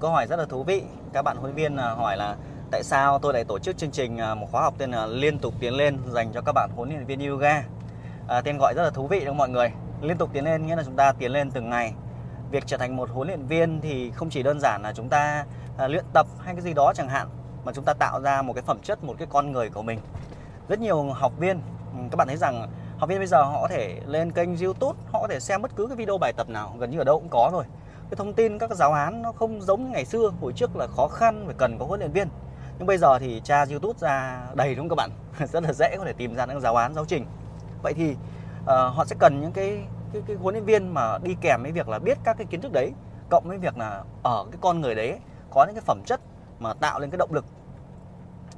câu hỏi rất là thú vị. Các bạn huấn viên hỏi là tại sao tôi lại tổ chức chương trình một khóa học tên là Liên tục tiến lên dành cho các bạn huấn luyện viên yoga. Tên gọi rất là thú vị đúng không mọi người? Liên tục tiến lên nghĩa là chúng ta tiến lên từng ngày. Việc trở thành một huấn luyện viên thì không chỉ đơn giản là chúng ta luyện tập hay cái gì đó chẳng hạn, mà chúng ta tạo ra một cái phẩm chất, một cái con người của mình. Rất nhiều học viên, các bạn thấy rằng học viên bây giờ họ có thể lên kênh YouTube, họ có thể xem bất cứ cái video bài tập nào, gần như ở đâu cũng có rồi. Cái thông tin các giáo án nó không giống ngày xưa, hồi trước là khó khăn phải cần có huấn luyện viên. Nhưng bây giờ thì tra YouTube ra đầy đúng không các bạn? Rất là dễ có thể tìm ra những giáo án, giáo trình. Vậy thì họ sẽ cần những cái huấn luyện viên mà đi kèm với việc là biết các cái kiến thức đấy, cộng với việc là ở cái con người đấy có những cái phẩm chất mà tạo lên cái động lực.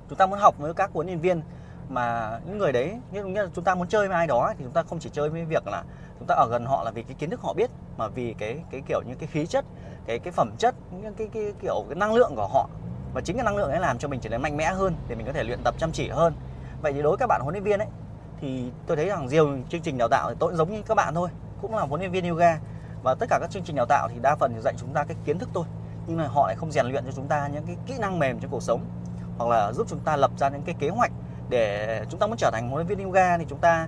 Chúng ta muốn học với các huấn luyện viên mà những người đấy, như là chúng ta muốn chơi với ai đó thì chúng ta không chỉ chơi với việc là chúng ta ở gần họ là vì cái kiến thức họ biết, mà vì cái kiểu như cái khí chất, cái phẩm chất, cái kiểu cái năng lượng của họ. Và chính cái năng lượng ấy làm cho mình trở nên mạnh mẽ hơn để mình có thể luyện tập chăm chỉ hơn. Vậy thì đối với các bạn huấn luyện viên ấy, thì tôi thấy rằng nhiều chương trình đào tạo thì tôi cũng giống như các bạn thôi, cũng là huấn luyện viên yoga. Và tất cả các chương trình đào tạo thì đa phần thì dạy chúng ta cái kiến thức thôi, nhưng mà họ lại không rèn luyện cho chúng ta những cái kỹ năng mềm trong cuộc sống, hoặc là giúp chúng ta lập ra những cái kế hoạch. Để chúng ta muốn trở thành huấn luyện viên yoga thì chúng ta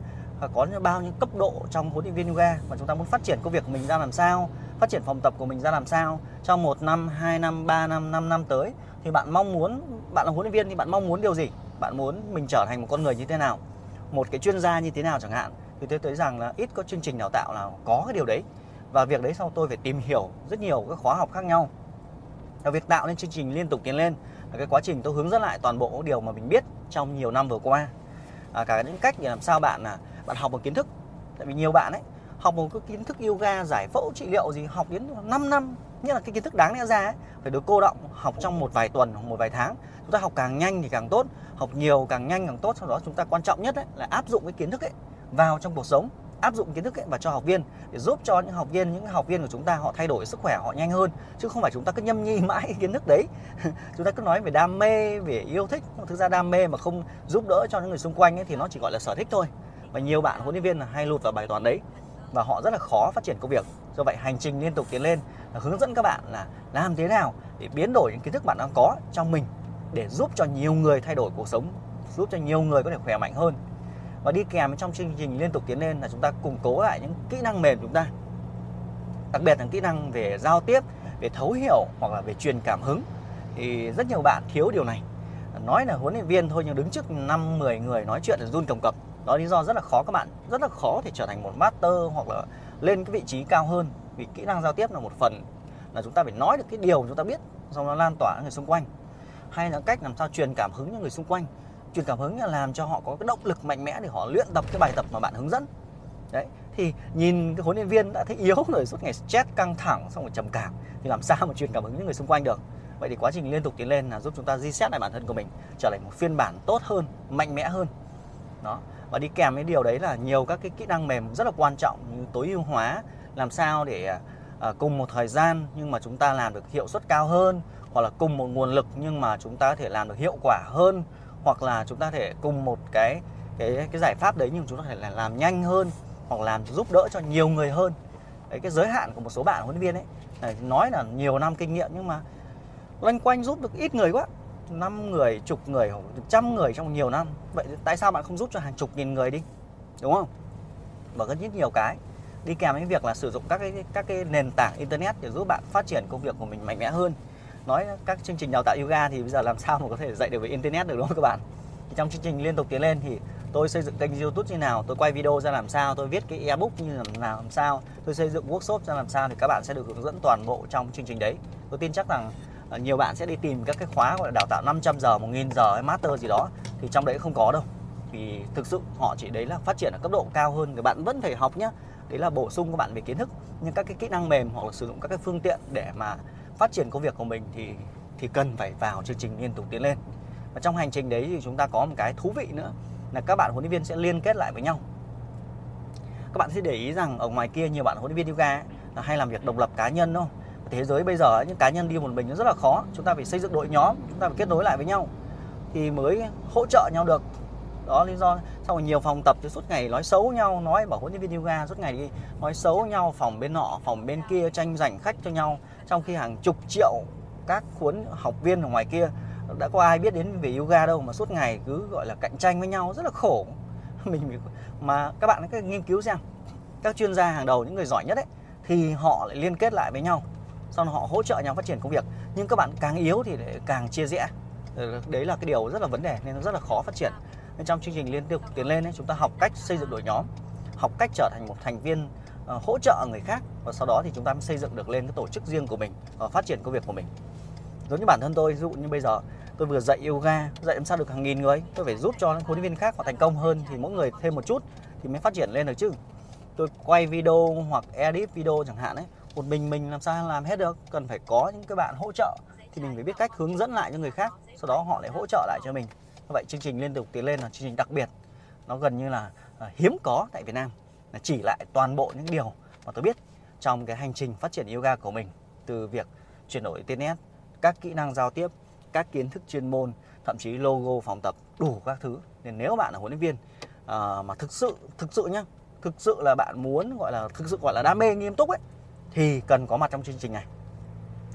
có bao nhiêu cấp độ trong huấn luyện viên yoga, và chúng ta muốn phát triển công việc của mình ra làm sao, phát triển phòng tập của mình ra làm sao trong 1 năm, 2 năm, 3 năm, 5 năm tới. Thì bạn mong muốn, bạn là huấn luyện viên thì bạn mong muốn điều gì? Bạn muốn mình trở thành một con người như thế nào? Một cái chuyên gia như thế nào chẳng hạn? Thì tôi thấy rằng là ít có chương trình đào tạo nào có cái điều đấy. Và việc đấy sau tôi phải tìm hiểu rất nhiều các khóa học khác nhau. Và việc tạo nên chương trình Liên tục tiến lên là cái quá trình tôi hướng dẫn lại toàn bộ điều mà mình biết trong nhiều năm vừa qua. Cả những cách để làm sao bạn học một kiến thức. Tại vì nhiều bạn ấy học một cái kiến thức yoga, giải phẫu, trị liệu gì học đến 5 năm. Nghĩa là cái kiến thức đáng lẽ ra ấy, phải được cô đọng học trong một vài tuần hoặc một vài tháng. Chúng ta học càng nhanh thì càng tốt, học nhiều càng nhanh càng tốt. Sau đó chúng ta quan trọng nhất ấy, là áp dụng cái kiến thức ấy vào trong cuộc sống, áp dụng kiến thức ấy vào cho học viên để giúp cho những học viên của chúng ta họ thay đổi sức khỏe họ nhanh hơn, chứ không phải chúng ta cứ nhâm nhi mãi cái kiến thức đấy. Chúng ta cứ nói về đam mê, về yêu thích, thực ra đam mê mà không giúp đỡ cho những người xung quanh ấy, thì nó chỉ gọi là sở thích thôi. Và nhiều bạn huấn luyện viên là hay lụt vào bài toán đấy và họ rất là khó phát triển công việc. Do vậy hành trình Liên tục tiến lên là hướng dẫn các bạn là làm thế nào để biến đổi những kiến thức bạn đang có trong mình để giúp cho nhiều người thay đổi cuộc sống, giúp cho nhiều người có thể khỏe mạnh hơn. Và đi kèm trong chương trình Liên tục tiến lên là chúng ta củng cố lại những kỹ năng mềm chúng ta, đặc biệt là kỹ năng về giao tiếp, về thấu hiểu hoặc là về truyền cảm hứng. Thì rất nhiều bạn thiếu điều này. Nói là huấn luyện viên thôi nhưng đứng trước 5-10 người nói chuyện là run cầm cập. Đó là lý do rất là khó các bạn, rất là khó để trở thành một master hoặc là lên cái vị trí cao hơn. Vì kỹ năng giao tiếp là một phần là chúng ta phải nói được cái điều chúng ta biết, xong nó lan tỏa người xung quanh. Hay là cách làm sao truyền cảm hứng cho người xung quanh. Truyền cảm hứng là làm cho họ có cái động lực mạnh mẽ để họ luyện tập cái bài tập mà bạn hướng dẫn. Đấy, thì nhìn cái huấn luyện viên đã thấy yếu rồi, suốt ngày stress, căng thẳng, xong rồi trầm cảm, thì làm sao mà truyền cảm hứng những người xung quanh được. Vậy thì quá trình Liên tục tiến lên là giúp chúng ta reset lại bản thân của mình, trở thành một phiên bản tốt hơn, mạnh mẽ hơn. Đó. Và đi kèm với điều đấy là nhiều các cái kỹ năng mềm rất là quan trọng như tối ưu hóa, làm sao để cùng một thời gian nhưng mà chúng ta làm được hiệu suất cao hơn, hoặc là cùng một nguồn lực nhưng mà chúng ta có thể làm được hiệu quả hơn, hoặc là chúng ta có thể cùng một cái giải pháp đấy nhưng chúng ta có thể làm nhanh hơn hoặc làm giúp đỡ cho nhiều người hơn. Đấy, cái giới hạn của một số bạn huấn luyện viên ấy, nói là nhiều năm kinh nghiệm nhưng mà loanh quanh giúp được ít người quá, 5 người, chục người hoặc 100 người trong nhiều năm. Vậy tại sao bạn không giúp cho hàng chục nghìn người đi, đúng không? Và rất nhiều cái đi kèm với việc là sử dụng các cái nền tảng internet để giúp bạn phát triển công việc của mình mạnh mẽ hơn. Nói các chương trình đào tạo yoga thì bây giờ làm sao mà có thể dạy được về internet được, đúng không các bạn? Thì trong chương trình Liên tục tiến lên thì tôi xây dựng kênh YouTube như nào, tôi quay video ra làm sao, tôi viết cái ebook như làm sao, tôi xây dựng workshop ra làm sao, thì các bạn sẽ được hướng dẫn toàn bộ trong chương trình đấy. Tôi tin chắc rằng nhiều bạn sẽ đi tìm các cái khóa gọi là đào tạo 500 giờ, 1000 giờ hay master gì đó, thì trong đấy không có đâu. Vì thực sự họ chỉ đấy là phát triển ở cấp độ cao hơn, thì bạn vẫn phải học nhá. Đấy là bổ sung các bạn về kiến thức, nhưng các cái kỹ năng mềm hoặc là sử dụng các cái phương tiện để mà phát triển công việc của mình thì cần phải vào chương trình Liên tục tiến lên. Và trong hành trình đấy thì chúng ta có một cái thú vị nữa là các bạn huấn luyện viên sẽ liên kết lại với nhau. Các bạn sẽ để ý rằng ở ngoài kia nhiều bạn huấn luyện viên yoga là hay làm việc độc lập cá nhân, đúng không? Thế giới bây giờ những cá nhân đi một mình nó rất là khó, chúng ta phải xây dựng đội nhóm, chúng ta phải kết nối lại với nhau thì mới hỗ trợ nhau được. Đó lý do sau nhiều phòng tập thì suốt ngày nói xấu nhau, nói bảo huấn luyện viên yoga suốt ngày đi nói xấu nhau, phòng bên nọ, phòng bên kia tranh giành khách cho nhau, trong khi hàng chục triệu các cuốn học viên ở ngoài kia đã có ai biết đến về yoga đâu, mà suốt ngày cứ gọi là cạnh tranh với nhau rất là khổ. Mình mà các bạn hãy nghiên cứu xem, các chuyên gia hàng đầu, những người giỏi nhất ấy, thì họ lại liên kết lại với nhau, sau đó họ hỗ trợ nhau phát triển công việc. Nhưng các bạn càng yếu thì lại càng chia rẽ. Đấy là cái điều rất là vấn đề, nên nó rất là khó phát triển. Nên trong chương trình Liên tục tiến lên ấy, chúng ta học cách xây dựng đội nhóm, học cách trở thành một thành viên hỗ trợ người khác, và sau đó thì chúng ta mới xây dựng được lên cái tổ chức riêng của mình và phát triển công việc của mình. Giống như bản thân tôi, ví dụ như bây giờ tôi vừa dạy yoga, dạy làm sao được hàng nghìn người, tôi phải giúp cho những huấn luyện viên khác họ thành công hơn, thì mỗi người thêm một chút thì mới phát triển lên được chứ. Tôi quay video hoặc edit video chẳng hạn ấy, một mình làm sao làm hết được, cần phải có những cái bạn hỗ trợ, thì mình phải biết cách hướng dẫn lại cho người khác, sau đó họ lại hỗ trợ lại cho mình. Vậy chương trình Liên tục tiến lên là chương trình đặc biệt, nó gần như là hiếm có tại Việt Nam, là chỉ lại toàn bộ những điều mà tôi biết trong cái hành trình phát triển yoga của mình, từ việc chuyển đổi TNS, các kỹ năng giao tiếp, các kiến thức chuyên môn, thậm chí logo phòng tập, đủ các thứ. Nên nếu bạn là huấn luyện viên mà thực sự nhá, thực sự là bạn muốn gọi là thực sự gọi là đam mê nghiêm túc ấy, thì cần có mặt trong chương trình này.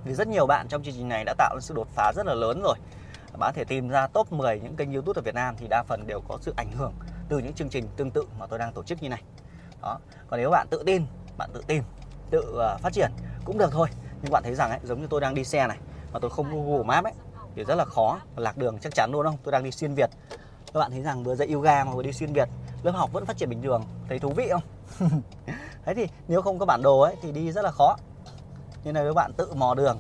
Vì rất nhiều bạn trong chương trình này đã tạo ra sự đột phá rất là lớn rồi. Bạn có thể tìm ra top 10 những kênh YouTube ở Việt Nam thì đa phần đều có sự ảnh hưởng từ những chương trình tương tự mà tôi đang tổ chức như này. Đó. Còn nếu bạn tự tin, bạn tự tìm, tự phát triển cũng được thôi. Nhưng bạn thấy rằng ấy, giống như tôi đang đi xe này mà tôi không Google Maps ấy, thì rất là khó, lạc đường chắc chắn luôn. Không, tôi đang đi xuyên Việt. Các bạn thấy rằng vừa dạy yoga mà vừa đi xuyên Việt, lớp học vẫn phát triển bình thường, thấy thú vị không? Thế thì nếu không có bản đồ ấy thì đi rất là khó. Nên là nếu bạn tự mò đường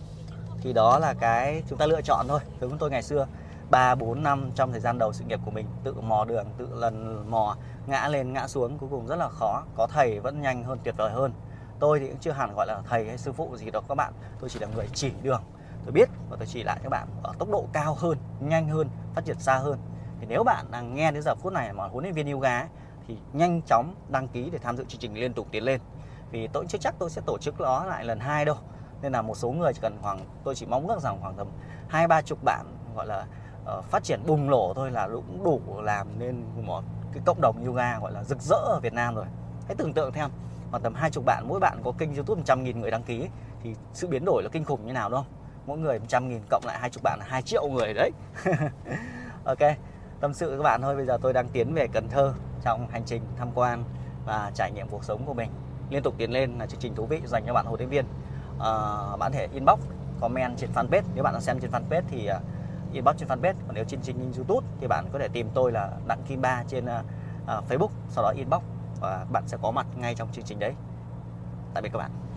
thì đó là cái chúng ta lựa chọn thôi. Giống tôi ngày xưa 3-4 năm trong thời gian đầu sự nghiệp của mình, tự mò đường, tự lần mò, ngã lên ngã xuống, cuối cùng rất là khó. Có thầy vẫn nhanh hơn, tuyệt vời hơn. Tôi thì cũng chưa hẳn gọi là thầy hay sư phụ gì đó các bạn, tôi chỉ là người chỉ đường, tôi biết và tôi chỉ lại các bạn ở tốc độ cao hơn, nhanh hơn, phát triển xa hơn. Thì nếu bạn đang nghe đến giờ phút này mà huấn luyện viên yoga ấy, thì nhanh chóng đăng ký để tham dự chương trình Liên tục tiến lên, vì tôi chưa chắc tôi sẽ tổ chức nó lại lần 2 đâu. Nên là một số người chỉ cần khoảng, tôi chỉ mong ước rằng khoảng tầm 20-30 bạn gọi là phát triển bùng nổ thôi là cũng đủ làm nên một cái cộng đồng yoga gọi là rực rỡ ở Việt Nam rồi. Hãy tưởng tượng theo, khoảng tầm 20 bạn, mỗi bạn có kênh YouTube 100.000 người đăng ký ấy, thì sự biến đổi là kinh khủng như nào đúng không? Mỗi người 100.000 cộng lại 20 bạn là 2 triệu người đấy. Ok, tâm sự các bạn thôi. Bây giờ tôi đang tiến về Cần Thơ trong hành trình tham quan và trải nghiệm cuộc sống của mình. Liên tục tiến lên là chương trình thú vị dành cho bạn huấn luyện viên. Bạn có thể inbox, comment trên fanpage. Nếu bạn đang xem trên fanpage thì inbox trên fanpage. Còn nếu trên kênh YouTube thì bạn có thể tìm tôi là Đặng Kim Ba trên Facebook, sau đó inbox và bạn sẽ có mặt ngay trong chương trình đấy. Tạm biệt các bạn.